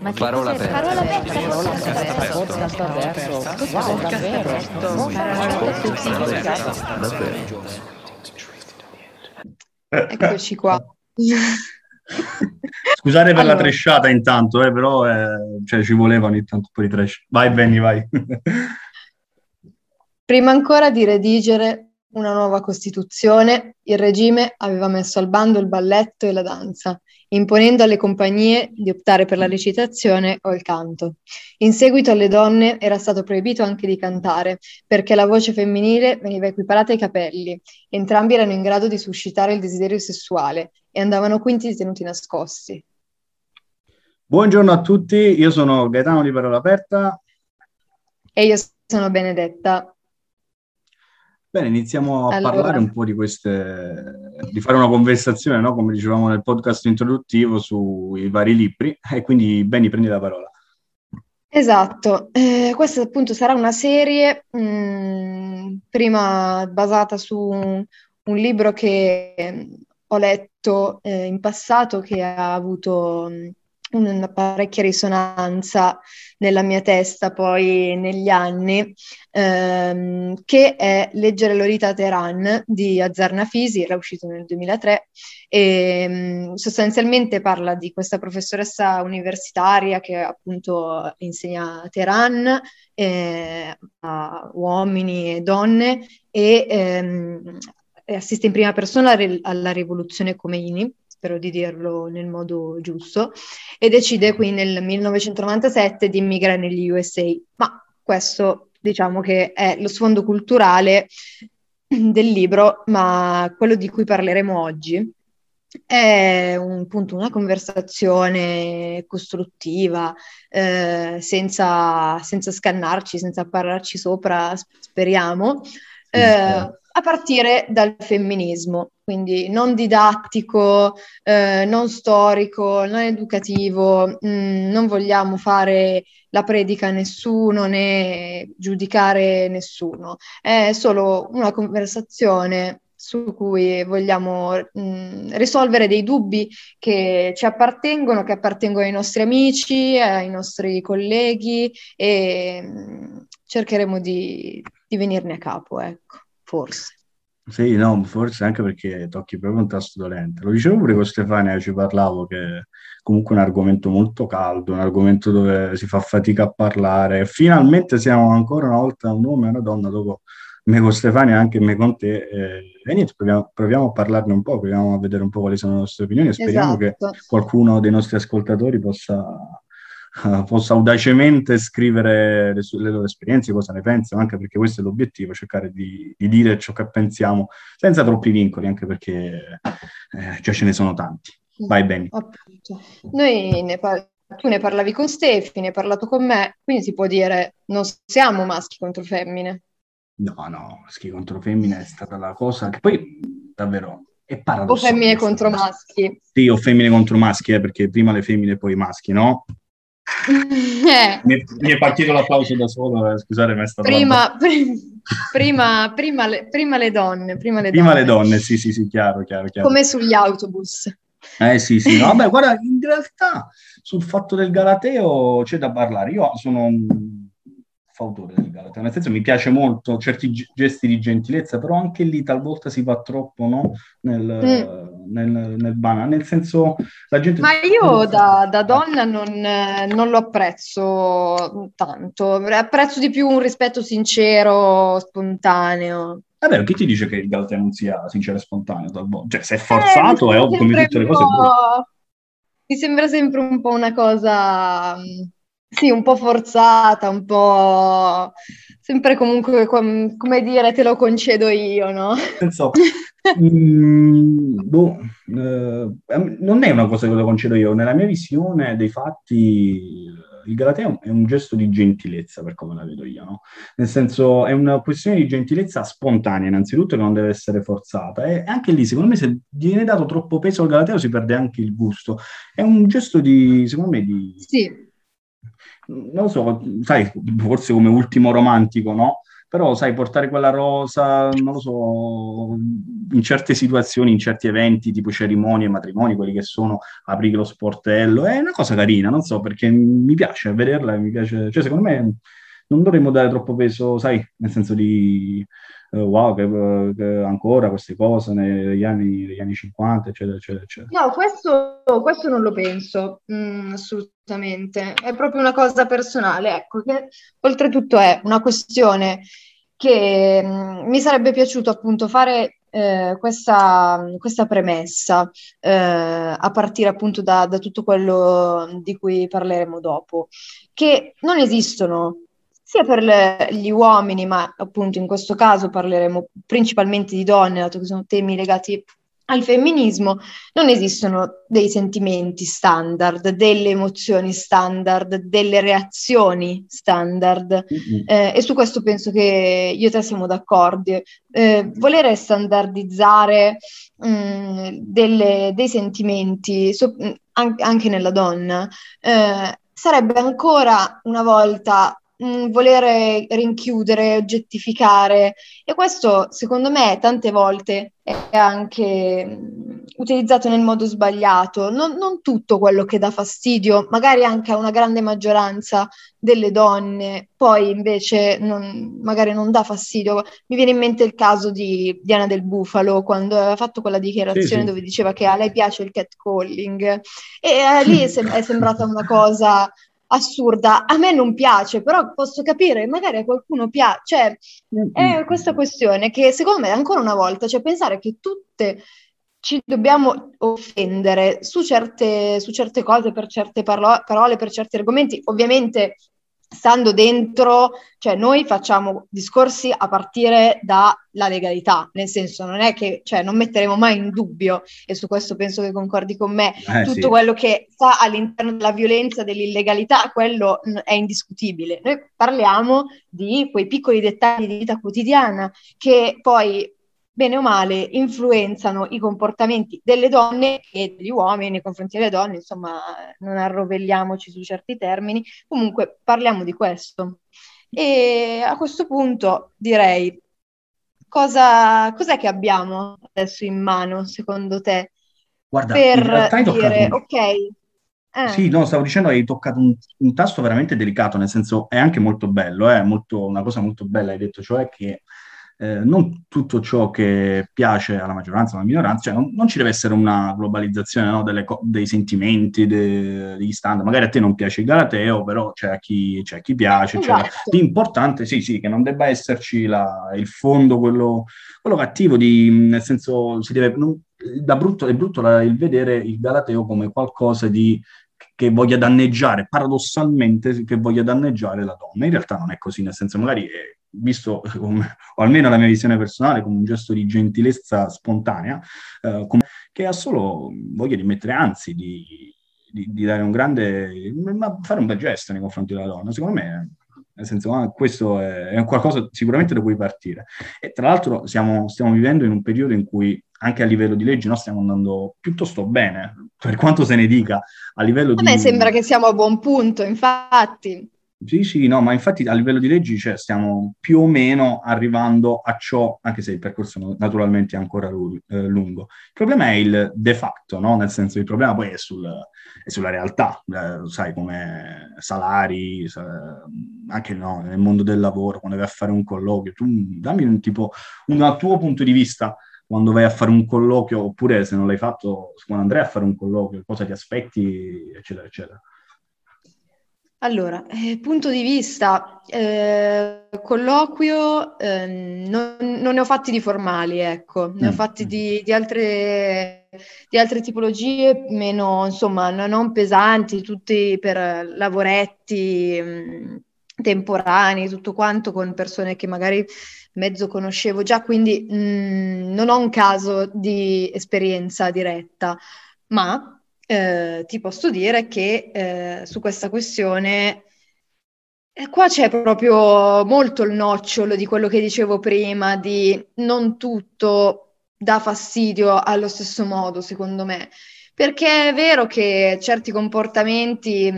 Ma parola persa. Parola persa. Eccoci qua. Scusate per la trashata intanto, però cioè, ci voleva ogni tanto un po' di trash. Vai Benny, vai. Prima ancora di redigere una nuova Costituzione, il regime aveva messo al bando il balletto e la danza, imponendo alle compagnie di optare per la recitazione o il canto. In seguito alle donne era stato proibito anche di cantare, perché la voce femminile veniva equiparata ai capelli. Entrambi erano in grado di suscitare il desiderio sessuale e andavano quindi tenuti nascosti. Buongiorno a tutti, io sono Gaetano di Parola Aperta. E io sono Benedetta. Bene, iniziamo a parlare un po' di queste, di fare una conversazione, no? Come dicevamo nel podcast introduttivo, sui vari libri, e quindi Benny prendi la parola. Esatto, questa appunto sarà una serie, prima basata su un libro che ho letto in passato, che ha avuto una parecchia risonanza nella mia testa poi negli anni, che è Leggere Lorita a Teheran di Azarnafisi, era uscito nel 2003, e sostanzialmente parla di questa professoressa universitaria che appunto insegna a Teheran a uomini e donne e assiste in prima persona alla rivoluzione Komeini, spero di dirlo nel modo giusto, e decide qui nel 1997 di immigrare negli USA. Ma questo diciamo che è lo sfondo culturale del libro, ma quello di cui parleremo oggi è appunto una conversazione costruttiva, senza scannarci, senza parlarci sopra, speriamo, a partire dal femminismo, quindi non didattico, non storico, non educativo, non vogliamo fare la predica a nessuno né giudicare nessuno, è solo una conversazione su cui vogliamo risolvere dei dubbi che ci appartengono, che appartengono ai nostri amici, ai nostri colleghi, e cercheremo di venirne a capo, ecco. Forse. Sì, no, forse anche perché tocchi proprio un tasto dolente. Lo dicevo pure con Stefania, ci parlavo, che comunque è un argomento molto caldo, un argomento dove si fa fatica a parlare. Finalmente siamo ancora una volta un uomo e una donna, dopo me con Stefania e anche me con te. E niente, proviamo a parlarne un po', proviamo a vedere un po' quali sono le nostre opinioni e speriamo che qualcuno dei nostri ascoltatori possa audacemente scrivere le loro esperienze, cosa ne pensano, anche perché questo è l'obiettivo, cercare di dire ciò che pensiamo senza troppi vincoli, anche perché già ce ne sono tanti. Vai Benny. Noi tu ne parlavi con Stefi, ne hai parlato con me, quindi si può dire non siamo maschi contro femmine. No, maschi contro femmine è stata la cosa che poi davvero... O femmine contro maschi. Sì, o femmine contro maschi, perché prima le femmine poi i maschi, no? Mi è partito l'applauso da solo, scusate, ma è stato prima le donne, sì, chiaro. Come sugli autobus. Sì, no, vabbè, guarda, in realtà sul fatto del Galateo c'è da parlare. Io sono un fautore del Galateo, nel senso mi piace molto certi gesti di gentilezza, però anche lì talvolta si va troppo, no? Nel banale, nel senso la gente... Ma io da donna non lo apprezzo tanto, apprezzo di più un rispetto sincero, spontaneo. Vabbè, chi ti dice che il Galateo non sia sincero e spontaneo talvolta? Cioè, se è forzato è ovvio, come tutte le cose. Mi sembra sempre un po' una cosa... Sì, un po' forzata, un po' sempre comunque, come dire, te lo concedo io, no? Non è una cosa che lo concedo io. Nella mia visione dei fatti, il Galateo è un gesto di gentilezza, per come la vedo io, no? Nel senso, è una questione di gentilezza spontanea, innanzitutto, che non deve essere forzata. E anche lì, secondo me, se viene dato troppo peso al Galateo, si perde anche il gusto. È un gesto di, secondo me, di... Sì. Non lo so, sai, forse come ultimo romantico, no? Però, sai, portare quella rosa, non lo so, in certe situazioni, in certi eventi, tipo cerimonie, matrimoni, quelli che sono, aprire lo sportello, è una cosa carina, non so, perché mi piace vederla, mi piace, cioè, secondo me non dovremmo dare troppo peso, sai, nel senso di wow, che ancora queste cose negli anni 50, eccetera, eccetera, eccetera. No, questo non lo penso, assolutamente. È proprio una cosa personale, ecco, che oltretutto è una questione che mi sarebbe piaciuto appunto fare questa premessa, a partire appunto da tutto quello di cui parleremo dopo, che non esistono sia per gli uomini, ma appunto in questo caso parleremo principalmente di donne, dato che sono temi legati al femminismo, non esistono dei sentimenti standard, delle emozioni standard, delle reazioni standard, e su questo penso che io e te siamo d'accordo. Volere standardizzare dei sentimenti, anche nella donna, sarebbe ancora una volta volere rinchiudere, oggettificare, e questo secondo me tante volte è anche utilizzato nel modo sbagliato. Non tutto quello che dà fastidio, magari anche a una grande maggioranza delle donne, poi invece magari non dà fastidio. Mi viene in mente il caso di Diana del Bufalo, quando aveva fatto quella dichiarazione dove diceva che a lei piace il catcalling, e lì è sembrata una cosa assurda. A me non piace, però posso capire, magari a qualcuno piace. Cioè, è questa questione che secondo me ancora una volta, cioè pensare che tutte ci dobbiamo offendere su certe cose, per certe parole, per certi argomenti, ovviamente stando dentro, cioè noi facciamo discorsi a partire dalla legalità, nel senso non è che, cioè, non metteremo mai in dubbio, e su questo penso che concordi con me, tutto quello che sta all'interno della violenza, dell'illegalità, quello è indiscutibile. Noi parliamo di quei piccoli dettagli di vita quotidiana che poi, bene o male, influenzano i comportamenti delle donne e degli uomini nei confronti delle donne, insomma, non arrovelliamoci su certi termini, comunque parliamo di questo. E a questo punto direi, cos'è che abbiamo adesso in mano, secondo te? Guarda, per dire, ok... Sì, no, stavo dicendo, hai toccato un tasto veramente delicato, nel senso, è anche molto bello, una cosa molto bella hai detto, cioè che non tutto ciò che piace alla maggioranza, alla minoranza, cioè non ci deve essere una globalizzazione, no, dei sentimenti, degli standard. Magari a te non piace il Galateo, però c'è a chi piace. Esatto. L'importante, sì, che non debba esserci il fondo, quello cattivo, nel senso, si deve, non, è brutto il vedere il Galateo come qualcosa che voglia danneggiare, paradossalmente, che voglia danneggiare la donna. In realtà non è così, nel senso, magari è visto, o almeno la mia visione personale, come un gesto di gentilezza spontanea, che ha solo voglia di mettere, anzi, di dare un grande, ma fare un bel gesto nei confronti della donna. Secondo me, nel senso, questo è qualcosa sicuramente da cui partire. E tra l'altro stiamo vivendo in un periodo in cui anche a livello di leggi, no, stiamo andando piuttosto bene, per quanto se ne dica. A me sembra che siamo a buon punto, infatti. Sì, no, ma infatti a livello di leggi, cioè, stiamo più o meno arrivando a ciò, anche se il percorso naturalmente è ancora lungo. Il problema è il de facto, no? Nel senso, il problema poi è sulla realtà, sai, come salari, anche, no, nel mondo del lavoro, quando vai a fare un colloquio, tu dammi un tuo punto di vista quando vai a fare un colloquio, oppure se non l'hai fatto, quando andrai a fare un colloquio, cosa ti aspetti, eccetera, eccetera. Allora, punto di vista, colloquio, non ne ho fatti di formali, ecco, ne ho fatti di altre tipologie, meno, insomma, non pesanti, tutti per lavoretti temporanei, tutto quanto, con persone che magari mezzo conoscevo già, quindi non ho un caso di esperienza diretta, ma... ti posso dire che su questa questione qua c'è proprio molto il nocciolo di quello che dicevo prima, di non tutto dà fastidio allo stesso modo, secondo me, perché è vero che certi comportamenti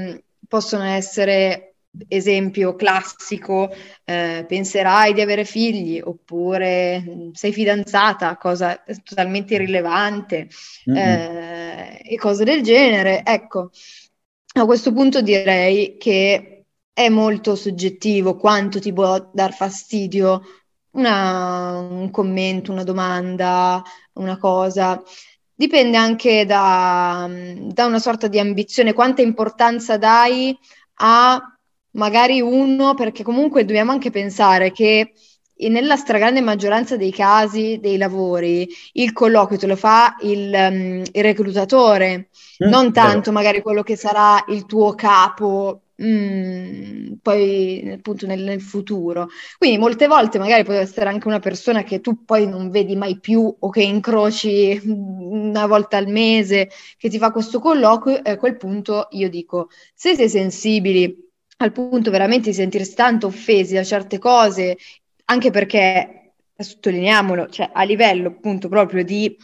possono essere esempio classico, penserai di avere figli, oppure sei fidanzata, cosa totalmente irrilevante, e cose del genere. Ecco, a questo punto direi che è molto soggettivo quanto ti può dar fastidio un commento, una domanda, una cosa. Dipende anche da una sorta di ambizione, quanta importanza dai a magari uno, perché comunque dobbiamo anche pensare che nella stragrande maggioranza dei casi, dei lavori, il colloquio te lo fa il reclutatore, non tanto magari quello che sarà il tuo capo poi appunto nel futuro. Quindi molte volte magari può essere anche una persona che tu poi non vedi mai più o che incroci una volta al mese, che ti fa questo colloquio, e a quel punto io dico, se sei sensibili al punto veramente di sentirsi tanto offesi da certe cose, anche perché, sottolineiamolo, cioè a livello appunto proprio di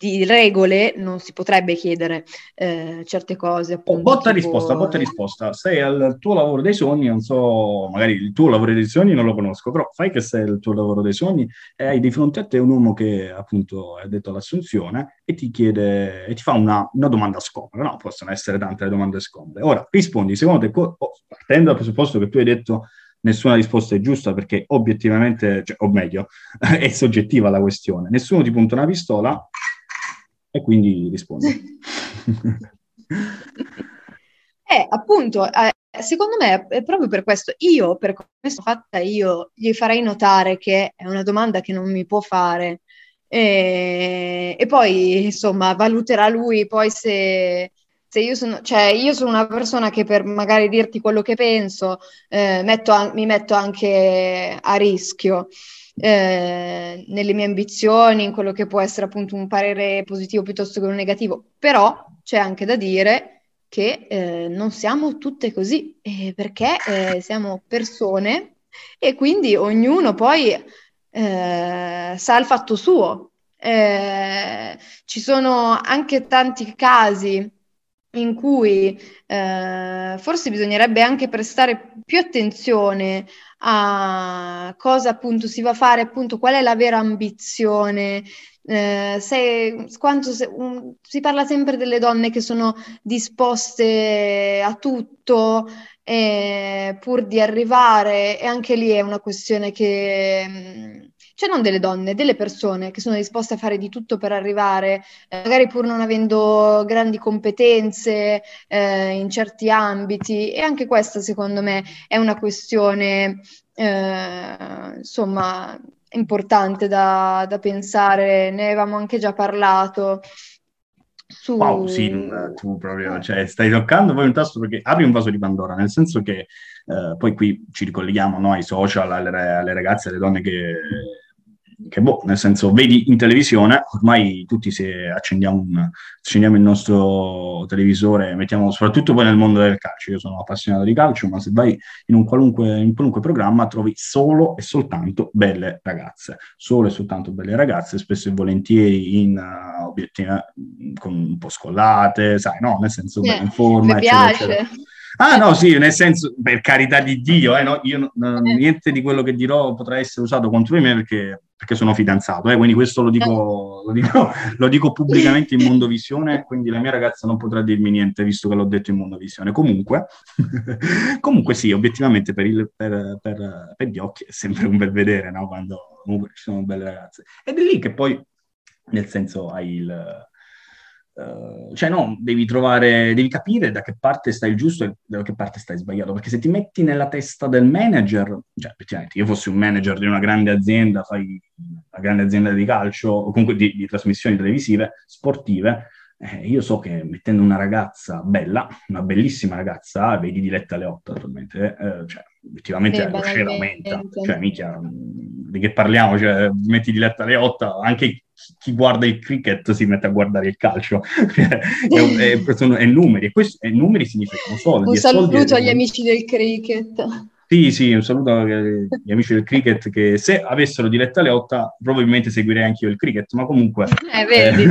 regole non si potrebbe chiedere certe cose, appunto, botta risposta. Sei al tuo lavoro dei sogni, non so, magari il tuo lavoro dei sogni non lo conosco, però fai che sei il tuo lavoro dei sogni e hai di fronte a te un uomo che appunto è detto all'assunzione e ti chiede e ti fa una domanda scomoda. No, possono essere tante le domande scomode. Ora rispondi secondo te, partendo dal presupposto che tu hai detto nessuna risposta è giusta, perché obiettivamente, cioè, o meglio, è soggettiva la questione. Nessuno ti punta una pistola e quindi rispondi. Appunto, secondo me è proprio per questo. Io, per come sono fatta io, gli farei notare che è una domanda che non mi può fare. E poi, insomma, valuterà lui poi se io sono una persona che per magari dirti quello che penso mi metto anche a rischio nelle mie ambizioni, in quello che può essere appunto un parere positivo piuttosto che un negativo, però c'è anche da dire che non siamo tutte così, perché siamo persone e quindi ognuno poi sa il fatto suo. Ci sono anche tanti casi in cui forse bisognerebbe anche prestare più attenzione a cosa appunto si va a fare, appunto qual è la vera ambizione, si parla sempre delle donne che sono disposte a tutto pur di arrivare, e anche lì è una questione che... Cioè non delle donne, delle persone che sono disposte a fare di tutto per arrivare, magari pur non avendo grandi competenze in certi ambiti. E anche questa, secondo me, è una questione, insomma, importante da pensare. Ne avevamo anche già parlato. Wow, sì, tu proprio, cioè, stai toccando poi un tasto perché apri un vaso di Pandora, nel senso che poi qui ci ricolleghiamo, no, ai social, alle ragazze, alle donne che nel senso, vedi in televisione, ormai tutti, se accendiamo il nostro televisore, mettiamo, soprattutto poi nel mondo del calcio, io sono appassionato di calcio, ma se vai in qualunque programma trovi solo e soltanto belle ragazze, spesso e volentieri con un po' scollate, sai, no, nel senso bene in forma, mi piace, eccetera. Ah no, sì, nel senso, per carità di Dio, no, io niente di quello che dirò potrà essere usato contro di me perché sono fidanzato, quindi questo lo dico pubblicamente in Mondovisione, quindi la mia ragazza non potrà dirmi niente visto che l'ho detto in Mondovisione. Comunque sì, obiettivamente per gli occhi è sempre un bel vedere, no? Quando comunque ci sono belle ragazze. Ed è lì che poi, nel senso, hai devi capire da che parte stai il giusto e da che parte stai sbagliato, perché se ti metti nella testa del manager, cioè effettivamente io fossi un manager di una grande azienda, fai una grande azienda di calcio o comunque di trasmissioni televisive sportive, io so che mettendo una ragazza bella, una bellissima ragazza, vedi Diletta Leotta attualmente, cioè effettivamente la scena aumenta, cioè minchia, di che parliamo, cioè metti Diletta Leotta, anche chi guarda il cricket si mette a guardare il calcio, è numeri, e questo è numeri significano soldi. Un saluto agli amici del cricket. Sì, un saluto agli amici del cricket, che se avessero Diletta Leotta probabilmente seguirei anche io il cricket, ma comunque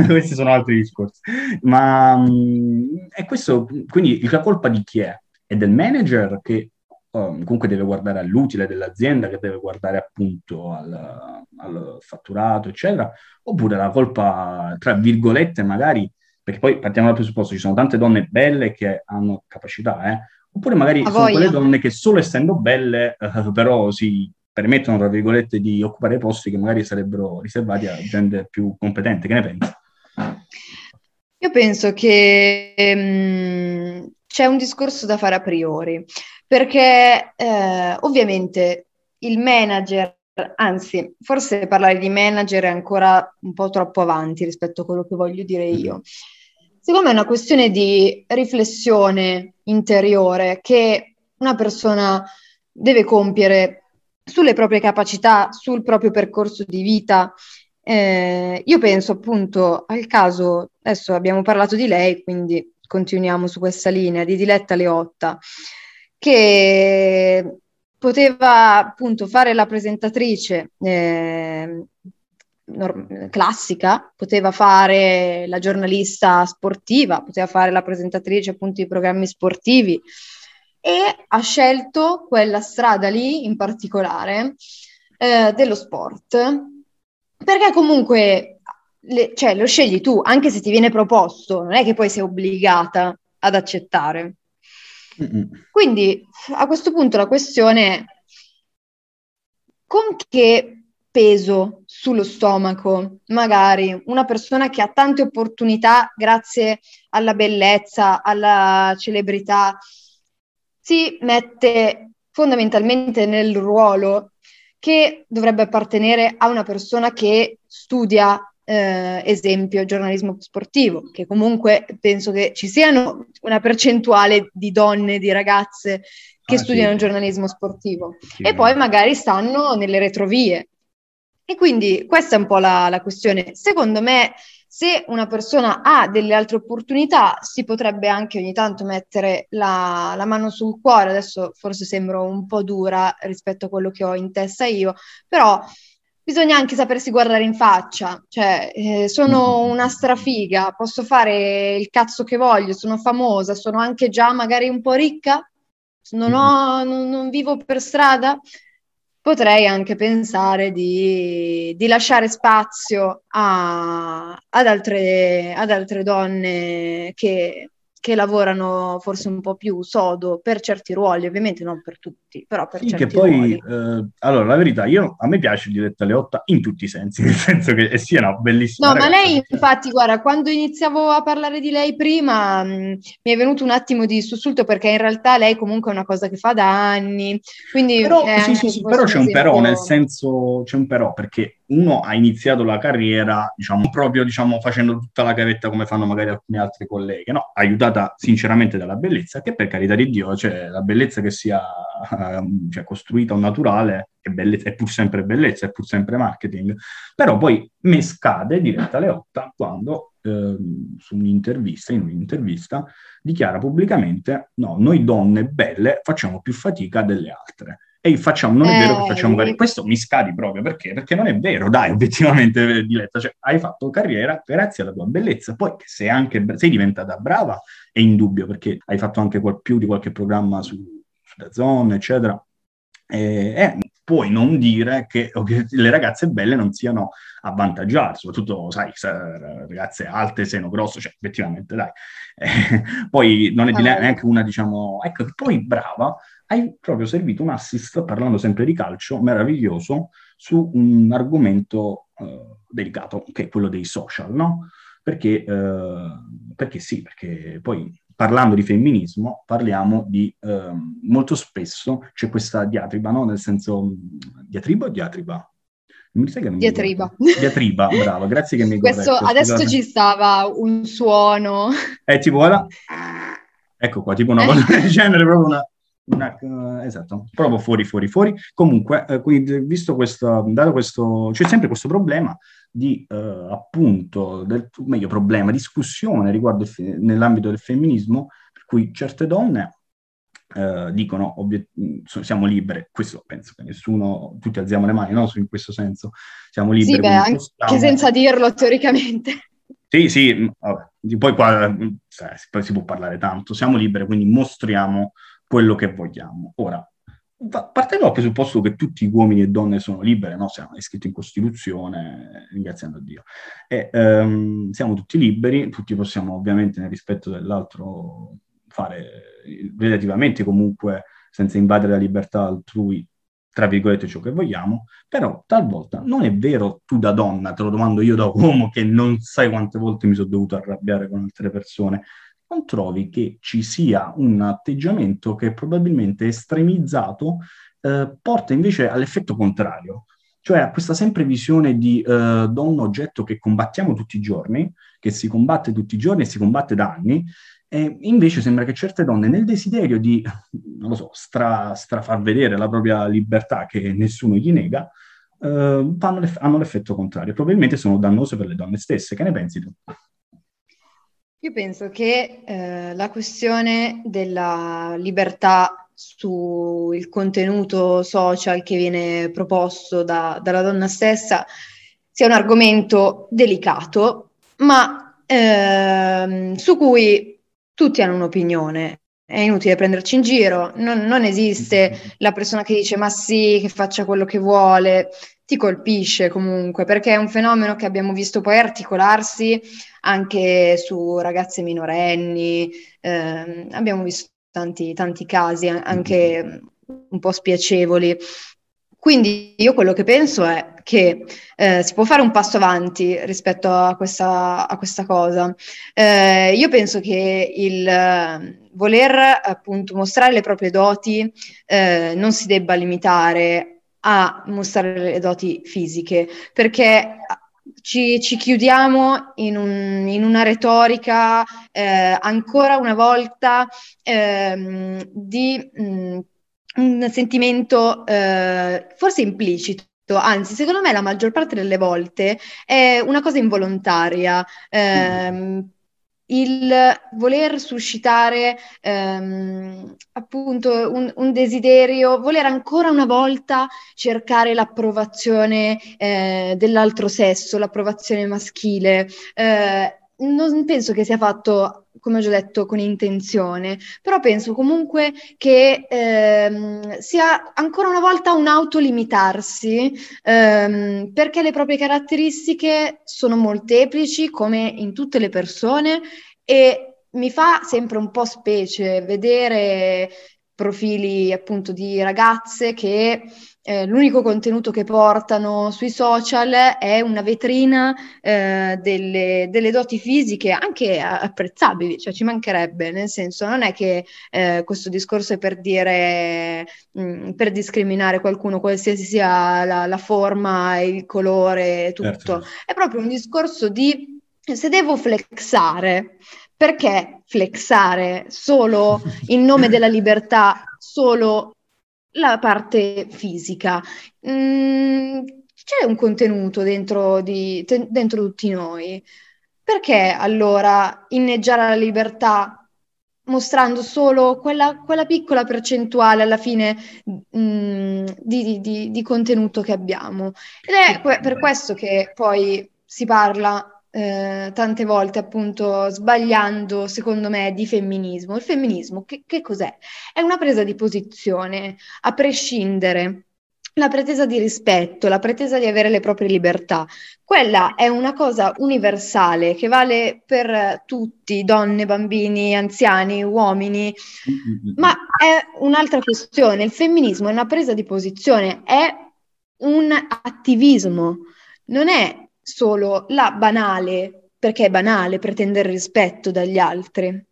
questi sono altri discorsi. Ma è questo, quindi la colpa di chi è? e del manager che comunque deve guardare all'utile dell'azienda, che deve guardare appunto al fatturato, eccetera, oppure la colpa, tra virgolette, magari, perché poi partiamo dal presupposto, ci sono tante donne belle che hanno capacità, oppure magari sono quelle donne che solo essendo belle però si permettono, tra virgolette, di occupare posti che magari sarebbero riservati a gente più competente. Che ne pensi? Io penso che c'è un discorso da fare a priori, perché ovviamente il manager, anzi, forse parlare di manager è ancora un po' troppo avanti rispetto a quello che voglio dire io. Secondo me è una questione di riflessione interiore che una persona deve compiere sulle proprie capacità, sul proprio percorso di vita. Io penso appunto al caso, adesso abbiamo parlato di lei, quindi continuiamo su questa linea, di Diletta Leotta, che poteva appunto fare la presentatrice classica, poteva fare la giornalista sportiva, poteva fare la presentatrice appunto di programmi sportivi, e ha scelto quella strada lì in particolare dello sport, perché comunque lo scegli tu, anche se ti viene proposto, non è che poi sei obbligata ad accettare. Quindi a questo punto la questione è: con che peso sullo stomaco magari una persona che ha tante opportunità grazie alla bellezza, alla celebrità, si mette fondamentalmente nel ruolo che dovrebbe appartenere a una persona che studia, esempio, giornalismo sportivo, che comunque penso che ci siano una percentuale di donne, di ragazze che studiano giornalismo sportivo, e poi magari stanno nelle retrovie. E quindi questa è un po' la questione. Secondo me, se una persona ha delle altre opportunità, si potrebbe anche ogni tanto mettere la mano sul cuore. Adesso forse sembro un po' dura rispetto a quello che ho in testa io, però bisogna anche sapersi guardare in faccia, cioè sono una strafiga, posso fare il cazzo che voglio, sono famosa, sono anche già magari un po' ricca, non vivo per strada. Potrei anche pensare di lasciare spazio ad altre donne che lavorano forse un po' più sodo per certi ruoli, ovviamente non per tutti, però per certi ruoli. Che poi, allora, la verità, a me piace Diletta Leotta in tutti i sensi, nel senso che sia una bellissima ragazza. Ma lei, infatti, guarda, quando iniziavo a parlare di lei prima, mi è venuto un attimo di sussulto, perché in realtà lei comunque è una cosa che fa da anni, quindi... Però, però c'è un però, nel senso, c'è un però, perché uno ha iniziato la carriera, diciamo, facendo tutta la gavetta come fanno magari alcune altre colleghe, no? Aiutata sinceramente dalla bellezza, che per carità di Dio, cioè, la bellezza che sia costruita o naturale è pur sempre bellezza, è pur sempre marketing. Però poi me scade Diletta Leotta quando in un'intervista dichiara pubblicamente: no, noi donne belle facciamo più fatica delle altre. Non è vero che facciamo carriera. Questo mi scadi proprio, perché non è vero, dai, obiettivamente, Diletta, cioè hai fatto carriera grazie alla tua bellezza, poi sei diventata brava è indubbio, perché hai fatto anche più di qualche programma su DAZN, eccetera, puoi non dire che le ragazze belle non siano avvantaggiate, soprattutto, sai, ragazze alte, seno grosso, cioè effettivamente, dai. Poi non è neanche una, diciamo, ecco, poi brava, hai proprio servito un assist, parlando sempre di calcio, meraviglioso, su un argomento delicato, che è quello dei social, no? Perché sì, perché poi... Parlando di femminismo, parliamo di molto spesso c'è questa diatriba, no? Nel senso, diatriba o diatriba? Diatriba. Diatriba, brava, grazie che mi correggi. Adesso ci stava un suono. È tipo, guarda, ecco qua, tipo una cosa del genere, proprio esatto, proprio fuori. Comunque, c'è sempre questo problema di discussione riguardo nell'ambito del femminismo, per cui certe donne dicono siamo libere. Questo penso che nessuno, tutti alziamo le mani, no? In questo senso siamo liberi. Sì, beh, anche senza dirlo teoricamente. Sì, vabbè. Poi qua si può parlare tanto, siamo libere, quindi mostriamo quello che vogliamo. Ora, partendo dal presupposto che tutti gli uomini e donne sono libere, no? Siamo iscritti in Costituzione, ringraziando a Dio, e siamo tutti liberi, tutti possiamo ovviamente nel rispetto dell'altro fare relativamente comunque, senza invadere la libertà altrui, tra virgolette ciò che vogliamo, però talvolta non è vero, tu da donna, te lo domando io da uomo che non sai quante volte mi sono dovuto arrabbiare con altre persone, non trovi che ci sia un atteggiamento che probabilmente estremizzato porta invece all'effetto contrario, cioè a questa sempre visione di do un oggetto che combattiamo tutti i giorni, che si combatte tutti i giorni e si combatte da anni, e invece sembra che certe donne nel desiderio di, non lo so, strafar vedere la propria libertà che nessuno gli nega, hanno l'effetto contrario, probabilmente sono dannose per le donne stesse. Che ne pensi tu? Io penso che la questione della libertà sul contenuto social che viene proposto dalla donna stessa sia un argomento delicato, ma su cui tutti hanno un'opinione. È inutile prenderci in giro, non esiste la persona che dice ma sì, che faccia quello che vuole. Ti colpisce comunque, perché è un fenomeno che abbiamo visto poi articolarsi anche su ragazze minorenni, abbiamo visto tanti casi anche un po' spiacevoli. Quindi io quello che penso è che si può fare un passo avanti rispetto a questa cosa. Io penso che il voler appunto mostrare le proprie doti non si debba limitare a mostrare le doti fisiche, perché ci chiudiamo in una retorica ancora una volta di un sentimento forse implicito, anzi secondo me la maggior parte delle volte è una cosa involontaria, il voler suscitare appunto un desiderio, voler ancora una volta cercare l'approvazione dell'altro sesso, l'approvazione maschile, non penso che sia fatto, come ho già detto, con intenzione, però penso comunque che sia ancora una volta un autolimitarsi, perché le proprie caratteristiche sono molteplici come in tutte le persone, e mi fa sempre un po' specie vedere profili appunto di ragazze che l'unico contenuto che portano sui social è una vetrina delle doti fisiche, anche apprezzabili, cioè ci mancherebbe, nel senso non è che questo discorso è per dire, per discriminare qualcuno, qualsiasi sia la forma, il colore, tutto. Certo. È proprio un discorso di, se devo flexare, perché flexare solo in nome della libertà, solo la parte fisica. C'è un contenuto dentro tutti noi. Perché allora inneggiare alla libertà mostrando solo quella piccola percentuale alla fine di contenuto che abbiamo? Ed è per questo che poi si parla tante volte appunto sbagliando, secondo me, di femminismo. Il femminismo che cos'è? È una presa di posizione, a prescindere la pretesa di rispetto, la pretesa di avere le proprie libertà. Quella è una cosa universale che vale per tutti, donne, bambini, anziani, uomini, ma è un'altra questione. Il femminismo è una presa di posizione, è un attivismo, non è solo la banale, perché è banale pretendere rispetto dagli altri.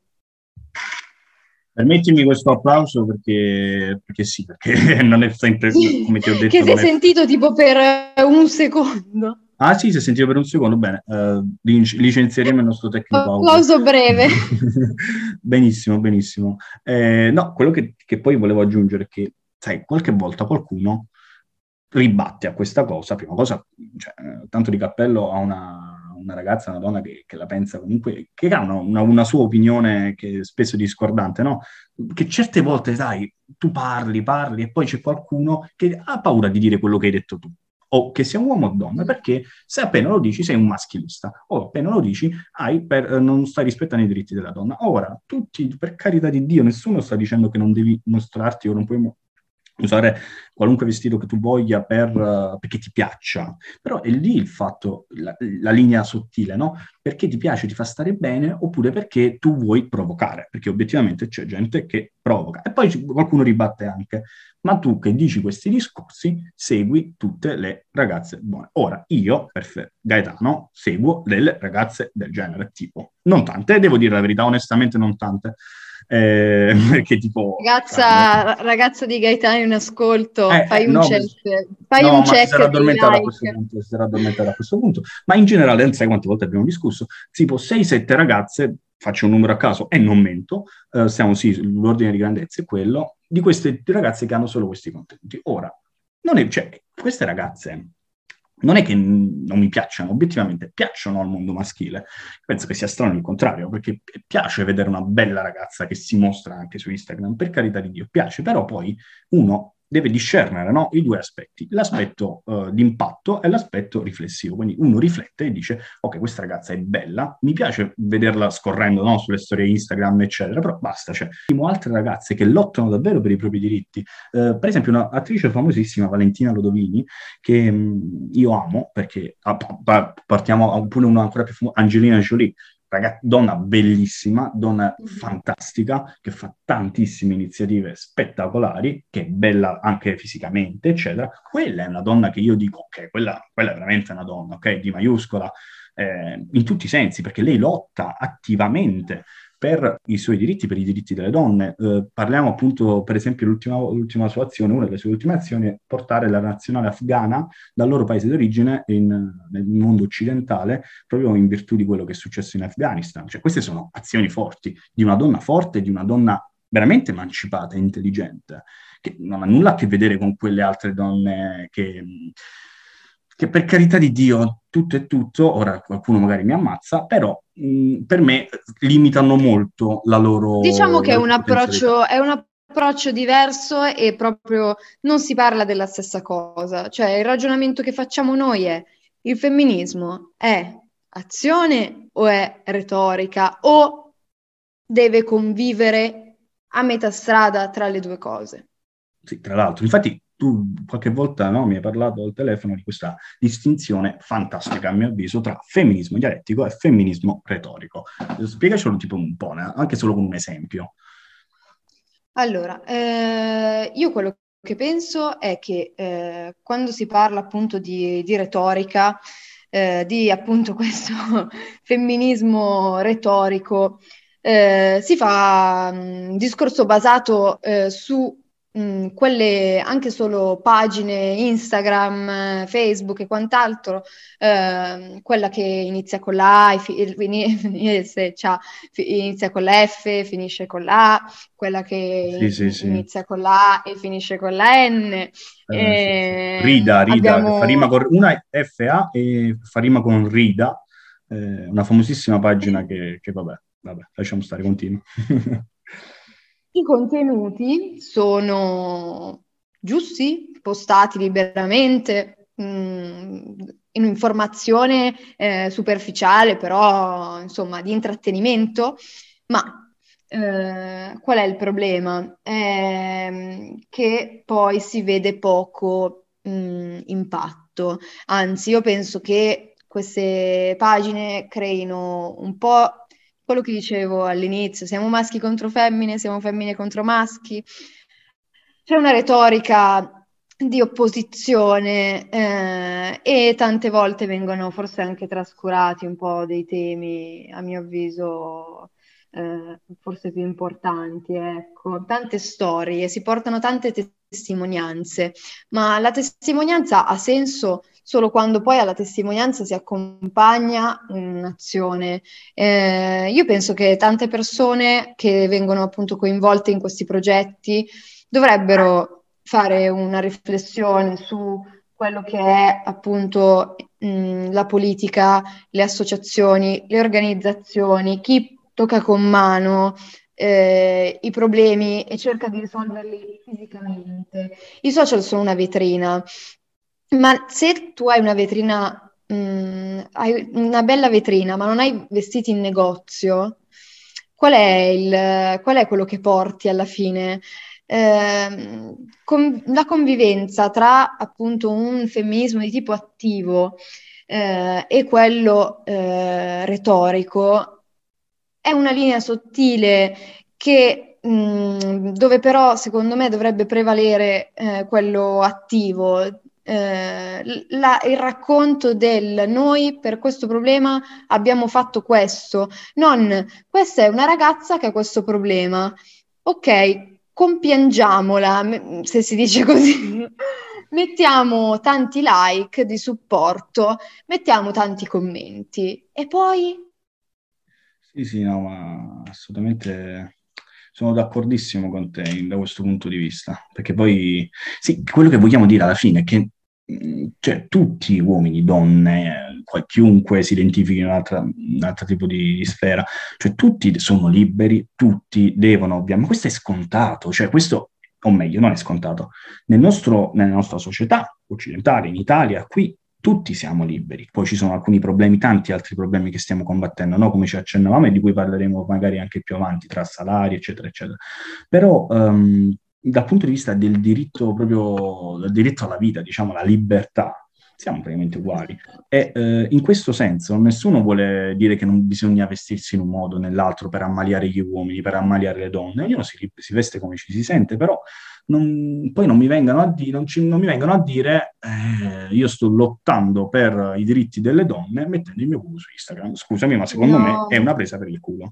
Permettimi questo applauso perché sì, perché non è sempre come ti ho detto. Che si è sentito tipo per un secondo. Ah sì, si è sentito per un secondo, bene, licenzieremo il nostro tecnico. Applauso breve. Benissimo. No, quello che poi volevo aggiungere è che, sai, qualche volta qualcuno ribatte a questa cosa. Prima cosa, cioè, tanto di cappello a una ragazza, una donna che la pensa comunque, che ha una sua opinione che è spesso discordante, no? Che certe volte, sai, tu parli e poi c'è qualcuno che ha paura di dire quello che hai detto tu, o che sia un uomo o donna, perché se appena lo dici sei un maschilista, o appena lo dici non stai rispettando i diritti della donna. Ora, tutti, per carità di Dio, nessuno sta dicendo che non devi mostrarti o non puoi usare qualunque vestito che tu voglia perché ti piaccia, però è lì il fatto, la linea sottile, no? Perché ti piace, ti fa stare bene, oppure perché tu vuoi provocare, perché obiettivamente c'è gente che provoca. E poi qualcuno ribatte anche, ma tu che dici questi discorsi segui tutte le ragazze buone. Ora, io, per Gaetano, seguo delle ragazze del genere, tipo, non tante, devo dire la verità, onestamente non tante. Perché tipo ragazza di Gaetano in ascolto, fai un check, si sarà addormentata a questo punto. Ma in generale, non sai quante volte abbiamo discusso, tipo 6-7 ragazze, faccio un numero a caso e non mento, l'ordine di grandezza è quello di queste ragazze che hanno solo questi contenuti. Ora, queste ragazze non è che non mi piacciono, obiettivamente piacciono al mondo maschile. Penso che sia strano il contrario, perché piace vedere una bella ragazza che si mostra anche su Instagram, per carità di Dio, piace, però poi uno deve discernere, no? I due aspetti, l'aspetto d'impatto e l'aspetto riflessivo. Quindi uno riflette e dice, ok, questa ragazza è bella, mi piace vederla scorrendo, no? Sulle storie Instagram, eccetera, però basta. Cioè, altre ragazze che lottano davvero per i propri diritti, per esempio un'attrice famosissima, Valentina Lodovini, che io amo, perché partiamo a pure una ancora più famosa, Angelina Jolie, donna bellissima, donna fantastica, che fa tantissime iniziative spettacolari, che è bella anche fisicamente, eccetera. Quella è una donna che io dico, ok, quella è veramente una donna, ok, di maiuscola, in tutti i sensi, perché lei lotta attivamente per i suoi diritti, per i diritti delle donne. Parliamo appunto, per esempio, l'ultima sua azione, una delle sue ultime azioni è portare la nazionale afghana dal loro paese d'origine nel mondo occidentale, proprio in virtù di quello che è successo in Afghanistan. Cioè, queste sono azioni forti, di una donna forte, di una donna veramente emancipata e intelligente, che non ha nulla a che vedere con quelle altre donne che per carità di Dio, tutto è tutto, ora qualcuno magari mi ammazza, però per me limitano molto la loro... Diciamo che è un approccio diverso e proprio non si parla della stessa cosa, cioè il ragionamento che facciamo noi è, il femminismo è azione o è retorica o deve convivere a metà strada tra le due cose? Sì, tra l'altro, infatti... Tu qualche volta mi hai parlato al telefono di questa distinzione fantastica, a mio avviso, tra femminismo dialettico e femminismo retorico. Spiegacelo tipo un po', anche solo con un esempio. Allora, io quello che penso è che quando si parla appunto di retorica, di appunto questo femminismo retorico, si fa un discorso basato su quelle anche solo pagine Instagram, Facebook e quant'altro, quella che inizia con la A, inizia con la F, finisce con la A, quella che inizia con la A e finisce con la N. Rida, abbiamo... fa rima con una FA e fa rima con Rida, una famosissima pagina che vabbè, lasciamo stare, continua. I contenuti sono giusti, postati liberamente, in un'informazione superficiale, però insomma di intrattenimento, ma qual è il problema? Che poi si vede poco impatto, anzi io penso che queste pagine creino un po'... Quello che dicevo all'inizio, siamo maschi contro femmine, siamo femmine contro maschi. C'è una retorica di opposizione e tante volte vengono forse anche trascurati un po' dei temi, a mio avviso, forse più importanti. Ecco, tante storie, si portano tante testimonianze, ma la testimonianza ha senso solo quando poi alla testimonianza si accompagna un'azione. Io penso che tante persone che vengono appunto coinvolte in questi progetti dovrebbero fare una riflessione su quello che è appunto la politica, le associazioni, le organizzazioni, chi tocca con mano i problemi e cerca di risolverli fisicamente. I social sono una vetrina. Ma se tu hai una vetrina, hai una bella vetrina, ma non hai vestiti in negozio, qual è quello che porti alla fine? La convivenza tra appunto un femminismo di tipo attivo e quello retorico è una linea sottile che dove però secondo me dovrebbe prevalere quello attivo, il racconto del noi per questo problema abbiamo fatto questo, non questa è una ragazza che ha questo problema, ok, compiangiamola, se si dice così, mettiamo tanti like di supporto, mettiamo tanti commenti e poi? Sì, no, ma assolutamente sono d'accordissimo con te da questo punto di vista, perché poi, sì, quello che vogliamo dire alla fine è che cioè, tutti uomini, donne, chiunque si identifichi in un altro tipo di sfera, cioè tutti sono liberi, tutti devono ovviamente, questo è scontato, cioè questo, o meglio, non è scontato, nella nostra società occidentale, in Italia, qui tutti siamo liberi, poi ci sono alcuni problemi, tanti altri problemi che stiamo combattendo, no? Come ci accennavamo e di cui parleremo magari anche più avanti, tra salari, eccetera, eccetera, però... dal punto di vista del diritto proprio, del diritto alla vita, diciamo, la libertà, siamo praticamente uguali. E in questo senso nessuno vuole dire che non bisogna vestirsi in un modo o nell'altro per ammaliare gli uomini, per ammaliare le donne. Ognuno si veste come ci si sente, però poi non mi vengano a dire, non mi vengano a dire io sto lottando per i diritti delle donne mettendo il mio culo su Instagram. Scusami, ma secondo me è una presa per il culo.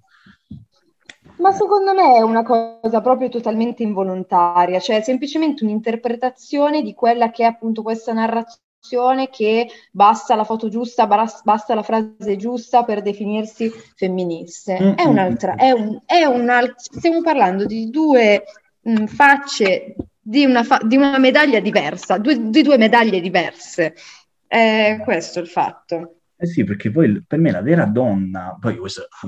Ma secondo me è una cosa proprio totalmente involontaria, cioè è semplicemente un'interpretazione di quella che è appunto questa narrazione che basta la foto giusta, basta la frase giusta per definirsi femministe. È un'altra, stiamo parlando di due facce di una medaglia diversa, di due medaglie diverse. Questo è il fatto. Eh sì, perché poi per me la vera donna, poi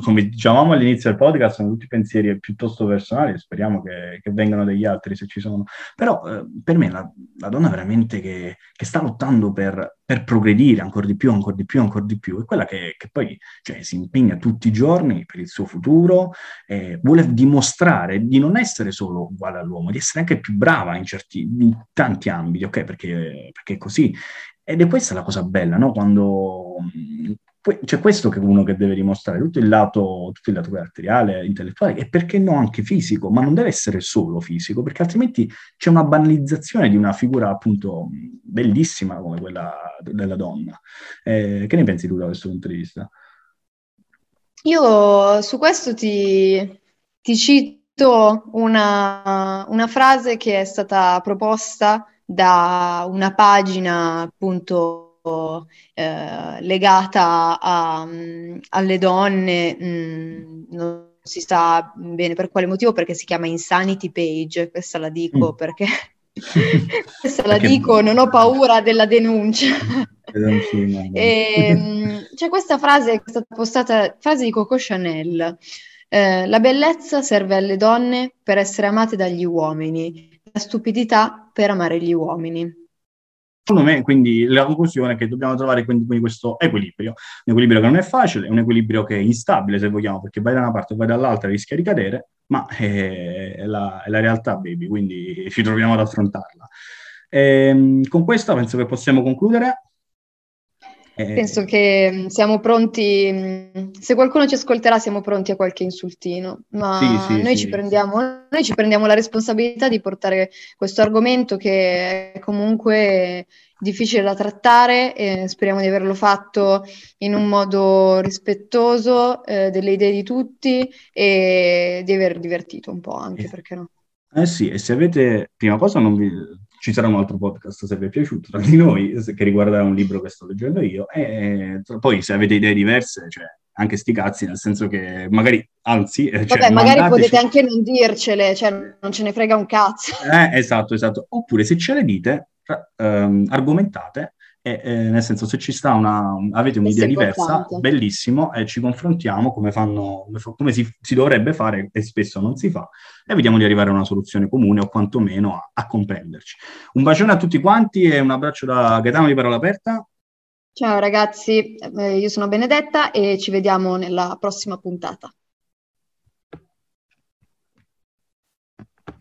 come dicevamo all'inizio del podcast, sono tutti pensieri piuttosto personali, speriamo che vengano degli altri se ci sono, però per me la donna veramente che sta lottando per progredire ancora di più, è quella che poi cioè, si impegna tutti i giorni per il suo futuro, vuole dimostrare di non essere solo uguale all'uomo, di essere anche più brava in tanti ambiti, ok? Perché è così. Ed è questa la cosa bella, no? Quando c'è questo che uno che deve dimostrare, tutto il lato caratteriale, intellettuale, e perché no anche fisico, ma non deve essere solo fisico, perché altrimenti c'è una banalizzazione di una figura appunto bellissima come quella della donna. Che ne pensi tu da questo punto di vista? Io su questo ti cito una frase che è stata proposta da una pagina appunto legata alle donne, non si sa bene per quale motivo, perché si chiama Insanity Page, questa la dico perché questa la dico, non ho paura della denuncia. C'è questa frase che è stata postata, frase di Coco Chanel, la bellezza serve alle donne per essere amate dagli uomini, la stupidità per amare gli uomini. Secondo me, quindi, la conclusione è che dobbiamo trovare quindi questo equilibrio. Un equilibrio che non è facile, un equilibrio che è instabile, se vogliamo, perché vai da una parte o vai dall'altra, rischi di cadere, ma è la realtà, baby, quindi ci troviamo ad affrontarla. Con questo penso che possiamo concludere. Penso che siamo pronti, se qualcuno ci ascolterà siamo pronti a qualche insultino, ma noi ci prendiamo la responsabilità di portare questo argomento che è comunque difficile da trattare e speriamo di averlo fatto in un modo rispettoso delle idee di tutti e di aver divertito un po' anche, perché no? Sì, e se avete, prima cosa non vi... Ci sarà un altro podcast, se vi è piaciuto, tra di noi, che riguarderà un libro che sto leggendo io, e poi se avete idee diverse, cioè, anche sti cazzi, nel senso che magari, anzi... Vabbè, cioè, magari potete anche non dircele, cioè non ce ne frega un cazzo. Esatto. Oppure se ce le dite, argomentate, Nel senso, se ci sta avete un'idea diversa, bellissimo, e ci confrontiamo come si dovrebbe fare e spesso non si fa, e vediamo di arrivare a una soluzione comune o quantomeno a comprenderci. Un bacione a tutti quanti e un abbraccio da Gaetano di Parola Aperta. Ciao ragazzi, io sono Benedetta e ci vediamo nella prossima puntata.